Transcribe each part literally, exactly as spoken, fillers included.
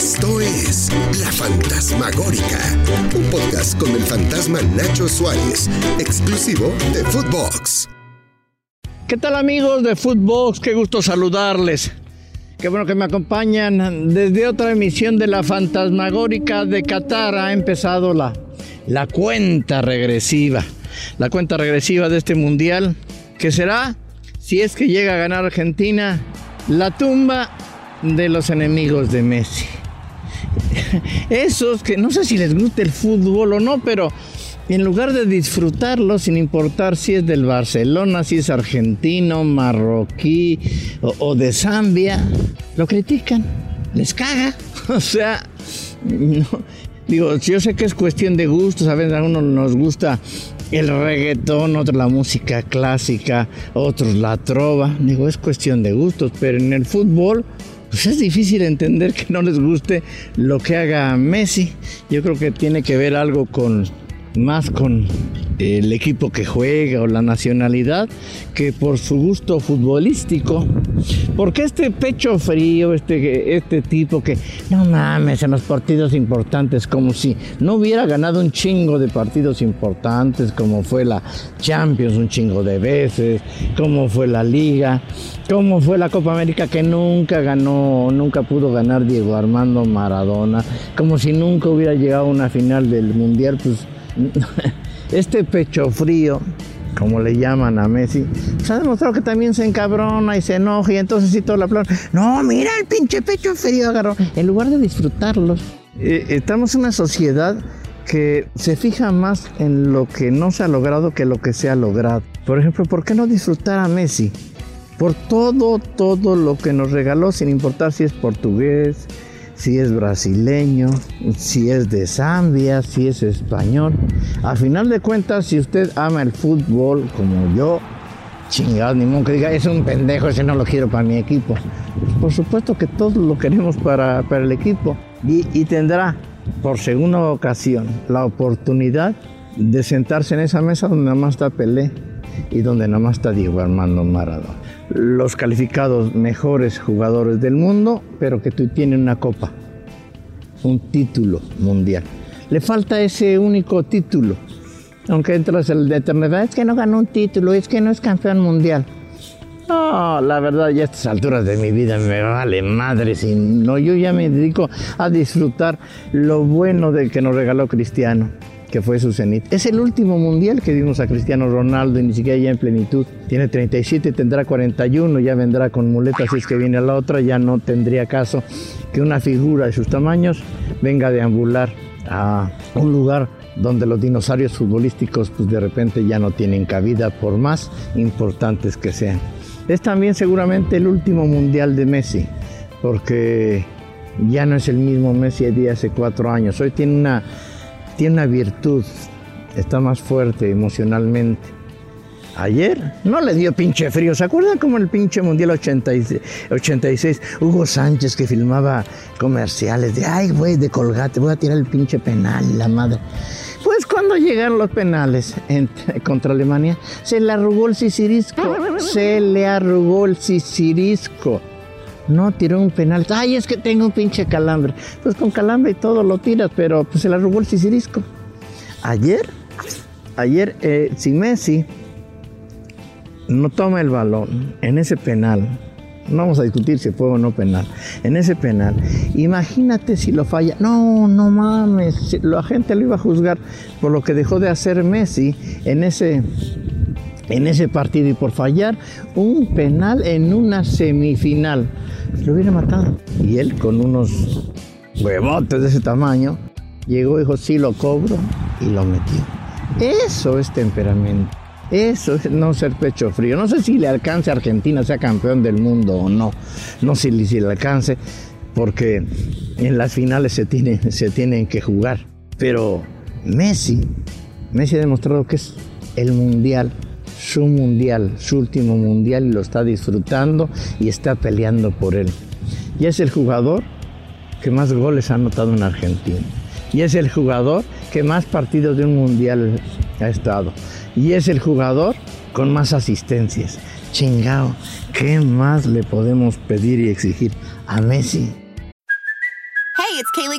Esto es La Fantasmagórica, un podcast con el fantasma Nacho Suárez, exclusivo de futvox. ¿Qué tal, amigos de futvox? Qué gusto saludarles. Qué bueno que me acompañan desde otra emisión de La Fantasmagórica de Qatar. Ha empezado la, la cuenta regresiva, la cuenta regresiva de este mundial, que será, si es que llega a ganar Argentina, la tumba de los enemigos de Messi. Esos que no sé si les gusta el fútbol o no, pero en lugar de disfrutarlo, sin importar si es del Barcelona, si es argentino, marroquí o, o de Zambia, lo critican, les caga. O sea, no, digo, yo sé que es cuestión de gustos, a veces a uno nos gusta el reggaetón, otros la música clásica, otros la trova. Digo, es cuestión de gustos, pero en el fútbol pues es difícil entender que no les guste lo que haga Messi. Yo creo que tiene que ver algo con más con el equipo que juega o la nacionalidad que por su gusto futbolístico. Porque este pecho frío, este, este tipo que no mames en los partidos importantes, como si no hubiera ganado un chingo de partidos importantes, como fue la Champions un chingo de veces, como fue la Liga, como fue la Copa América que nunca ganó, nunca pudo ganar Diego Armando Maradona, como si nunca hubiera llegado a una final del Mundial. Pues este pecho frío, como le llaman a Messi, se ha demostrado que también se encabrona y se enoja, y entonces sí todo la plan. No, mira el pinche pecho frío agarró. En lugar de disfrutarlos, eh, estamos en una sociedad que se fija más en lo que no se ha logrado que lo que se ha logrado. Por ejemplo, ¿por qué no disfrutar a Messi? Por todo, todo lo que nos regaló, sin importar si es portugués, si es brasileño, si es de Zambia, si es español. Al final de cuentas, si usted ama el fútbol como yo, chingados, ni modo que diga, es un pendejo, ese no lo quiero para mi equipo. Pues por supuesto que todos lo queremos para, para el equipo. Y, y tendrá, por segunda ocasión, la oportunidad de sentarse en esa mesa donde nada más está Pelé y donde nada más está Diego Armando Maradona, los calificados mejores jugadores del mundo, pero que tú tienes una copa, un título mundial. Le falta ese único título, aunque entras el de eternidad, es que no ganó un título, es que no es campeón mundial. No, oh, la verdad, ya a estas alturas de mi vida me vale madre, si no, yo ya me dedico a disfrutar lo bueno del que nos regaló Cristiano, que fue su cenit. Es el último mundial que dimos a Cristiano Ronaldo, y ni siquiera ya en plenitud. Tiene treinta y siete, tendrá cuarenta y uno, ya vendrá con muletas si es que viene la otra. Ya no tendría caso que una figura de sus tamaños venga a deambular a un lugar donde los dinosaurios futbolísticos pues de repente ya no tienen cabida, por más importantes que sean. Es también seguramente el último mundial de Messi, porque ya no es el mismo Messi de hace cuatro años. Hoy tiene una Tiene una virtud, está más fuerte emocionalmente. Ayer no le dio pinche frío. ¿Se acuerdan como el pinche Mundial ochenta y seis? Hugo Sánchez, que filmaba comerciales de, ay, güey, de Colgate, voy a tirar el pinche penal, la madre. Pues cuando llegaron los penales en, contra Alemania, se le arrugó el sisirisco, se le arrugó el sisirisco. No tiró un penal. Ay, es que tengo un pinche calambre. Pues con calambre y todo lo tiras, pero pues se le arrugó el sisirisco. Ayer, ayer, eh, si Messi no toma el balón en ese penal, no vamos a discutir si fue o no penal, en ese penal, imagínate si lo falla. No, no mames, la gente lo iba a juzgar por lo que dejó de hacer Messi en ese... en ese partido y por fallar un penal en una semifinal. Lo hubiera matado. Y él, con unos huevotes de ese tamaño, llegó y dijo, sí, lo cobro, y lo metió. Eso es temperamento. Eso es no ser pecho frío. No sé si le alcance a Argentina, sea campeón del mundo o no. No sé si le alcance, porque en las finales se tienen, se tienen que jugar. Pero Messi, Messi ha demostrado que es el mundial, su mundial, su último mundial, y lo está disfrutando y está peleando por él. Y es el jugador que más goles ha anotado en Argentina. Y es el jugador que más partidos de un mundial ha estado. Y es el jugador con más asistencias. Chingao, ¿qué más le podemos pedir y exigir a Messi? Hey, it's Kaylee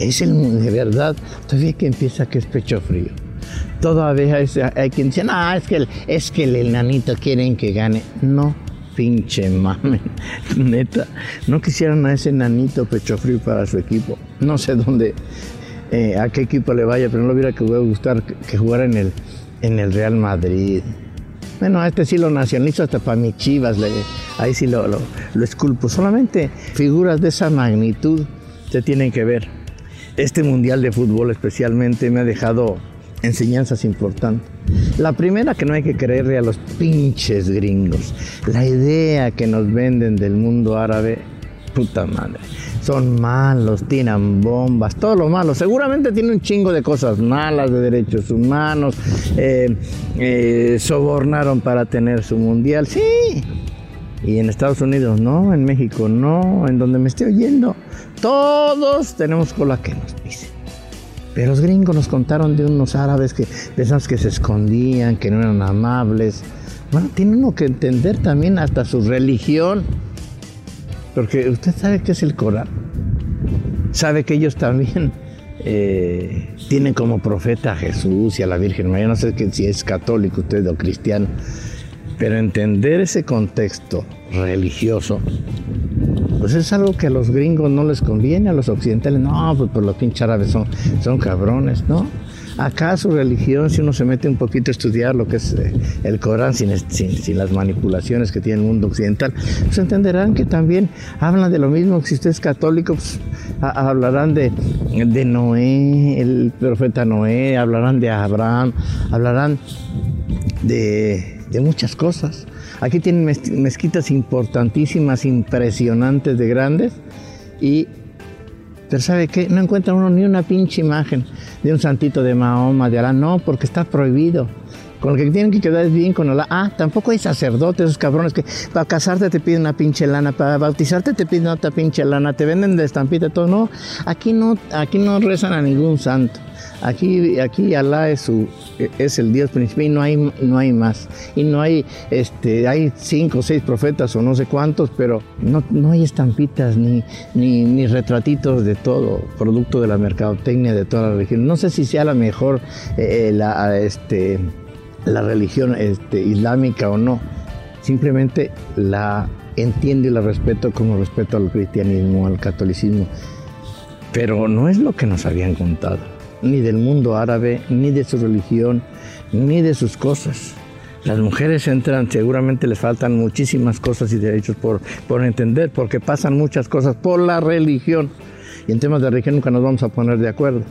Es el de verdad, todavía que empieza que es pecho frío. Todavía es, hay quien dice, ah, es que el, es que el enanito quieren que gane. No, pinche mame, neta. No quisieron a ese enanito pecho frío para su equipo. No sé dónde, eh, a qué equipo le vaya, pero no le hubiera que gustar que, que jugara en el, en el Real Madrid. Bueno, a este sí lo nacionalizo hasta para mis Chivas, le, ahí sí lo, lo, lo esculpo. Solamente figuras de esa magnitud se tienen que ver. Este mundial de fútbol especialmente me ha dejado enseñanzas importantes. La primera, que no hay que creerle a los pinches gringos. La idea que nos venden del mundo árabe, puta madre. Son malos, tiran bombas, todo lo malo. Seguramente tiene un chingo de cosas malas, de derechos humanos. Eh, eh, sobornaron para tener su mundial, sí. Y en Estados Unidos no, en México no, en donde me esté oyendo. Todos tenemos cola que nos pisen. Pero los gringos nos contaron de unos árabes que pensamos que se escondían, que no eran amables. Bueno, tiene uno que entender también hasta su religión. Porque usted sabe qué es el Corán. Sabe que ellos también eh, tienen como profeta a Jesús y a la Virgen María. No sé si es católico usted o cristiano. Pero entender ese contexto religioso, pues es algo que a los gringos no les conviene, a los occidentales, no, pues por los pinches árabes son, son cabrones, ¿no? Acá su religión, si uno se mete un poquito a estudiar lo que es el Corán sin, sin, sin las manipulaciones que tiene el mundo occidental, pues entenderán que también hablan de lo mismo. Si usted es católico, pues a, hablarán de, de Noé, el profeta Noé, hablarán de Abraham, hablarán de... de muchas cosas. Aquí tienen mezquitas importantísimas, impresionantes, de grandes, y pero ¿sabe qué? No encuentra uno ni una pinche imagen de un santito de Mahoma, de Alá, no, porque está prohibido. Con lo que tienen que quedar es bien con Alá. Ah, tampoco hay sacerdotes, esos cabrones que para casarte te piden una pinche lana, para bautizarte te piden otra pinche lana, te venden de estampita, todo. No, aquí no, aquí no rezan a ningún santo. Aquí, aquí Alá es, su, es el Dios principal y no hay, no hay más. Y no hay, este, hay cinco o seis profetas o no sé cuántos, pero no, no hay estampitas ni, ni, ni retratitos de todo, producto de la mercadotecnia de toda la religión. No sé si sea la mejor eh, la, este, la religión este, islámica o no. Simplemente la entiendo y la respeto como respeto al cristianismo, al catolicismo. Pero no es lo que nos habían contado, ni del mundo árabe, ni de su religión, ni de sus cosas. Las mujeres entran, seguramente les faltan muchísimas cosas y derechos por, por entender, porque pasan muchas cosas por la religión. Y en temas de religión nunca nos vamos a poner de acuerdo.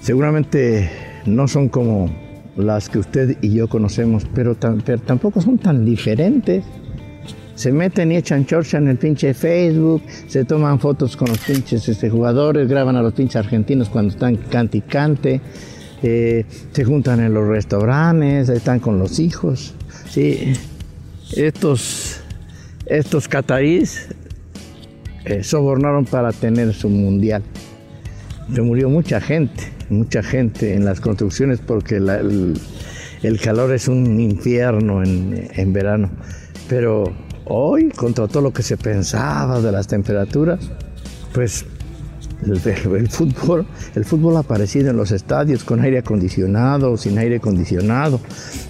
Seguramente no son como las que usted y yo conocemos, pero, tan, pero tampoco son tan diferentes. Se meten y echan chorcha en el pinche Facebook, se toman fotos con los pinches este, jugadores, graban a los pinches argentinos cuando están cante y cante, eh, se juntan en los restaurantes, están con los hijos. Sí, estos, estos catarís eh, sobornaron para tener su mundial. Se murió mucha gente, mucha gente en las construcciones porque la, el, el calor es un infierno en, en verano, pero hoy, contra todo lo que se pensaba de las temperaturas, pues el, el, el fútbol, el fútbol ha aparecido en los estadios con aire acondicionado, sin aire acondicionado,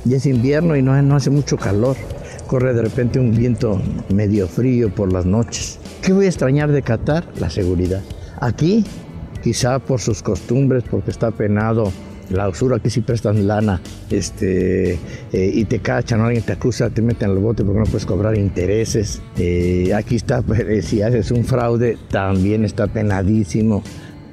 y es invierno y no, no hace mucho calor, corre de repente un viento medio frío por las noches. ¿Qué voy a extrañar de Qatar? La seguridad. Aquí, quizá por sus costumbres, porque está penado la usura, aquí sí prestan lana este, eh, y te cachan, alguien te acusa, te meten al bote porque no puedes cobrar intereses. Eh, aquí está, eh, si haces un fraude, también está penadísimo.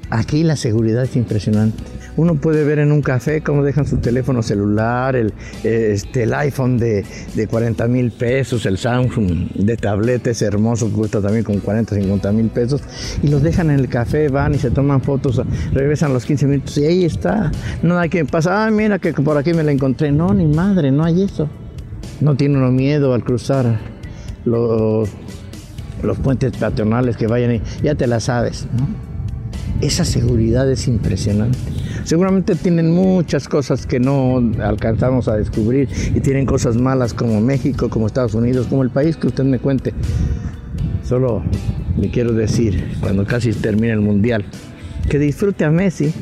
Aquí la seguridad es impresionante. Uno puede ver en un café cómo dejan su teléfono celular, el, este, el iPhone de, de cuarenta mil pesos, el Samsung de tabletes hermosos, cuesta también como cuarenta, cincuenta mil pesos, y los dejan en el café, van y se toman fotos, regresan los quince minutos y ahí está. No hay quien pasa, ah, mira que por aquí me la encontré. No, ni madre, no hay eso. No tiene uno miedo al cruzar los, los puentes peatonales que vayan ahí, ya te la sabes, ¿no? Esa seguridad es impresionante. Seguramente tienen muchas cosas que no alcanzamos a descubrir y tienen cosas malas como México, como Estados Unidos, como el país que usted me cuente. Solo le quiero decir, cuando casi termine el Mundial, que disfrute a Messi,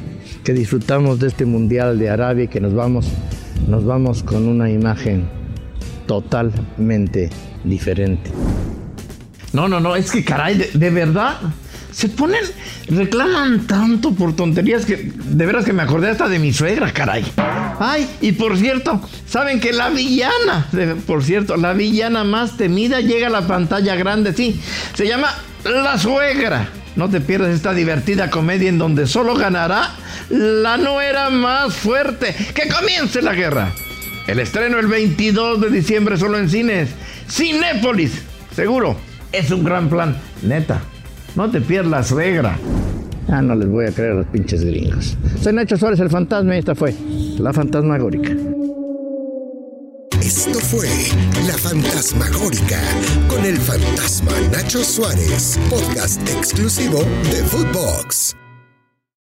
que disfrutamos de este Mundial de Arabia y que nos vamos, nos vamos con una imagen totalmente diferente. No, no, no, es que caray, de, de verdad... Se ponen, reclaman tanto por tonterías que de veras que me acordé hasta de mi suegra, caray. Ay, y por cierto, saben que la villana, por cierto, la villana más temida llega a la pantalla grande, sí. Se llama La Suegra. No te pierdas esta divertida comedia en donde solo ganará la nuera más fuerte. ¡Que comience la guerra! El estreno el veintidós de diciembre solo en cines. Cinépolis, seguro, es un gran plan, neta. No te pierdas La Suegra. Ah, no les voy a creer a los pinches gringos. Soy Nacho Suárez, el fantasma, y esta fue La Fantasmagórica. Esto fue La Fantasmagórica con el fantasma Nacho Suárez, podcast exclusivo de futvox.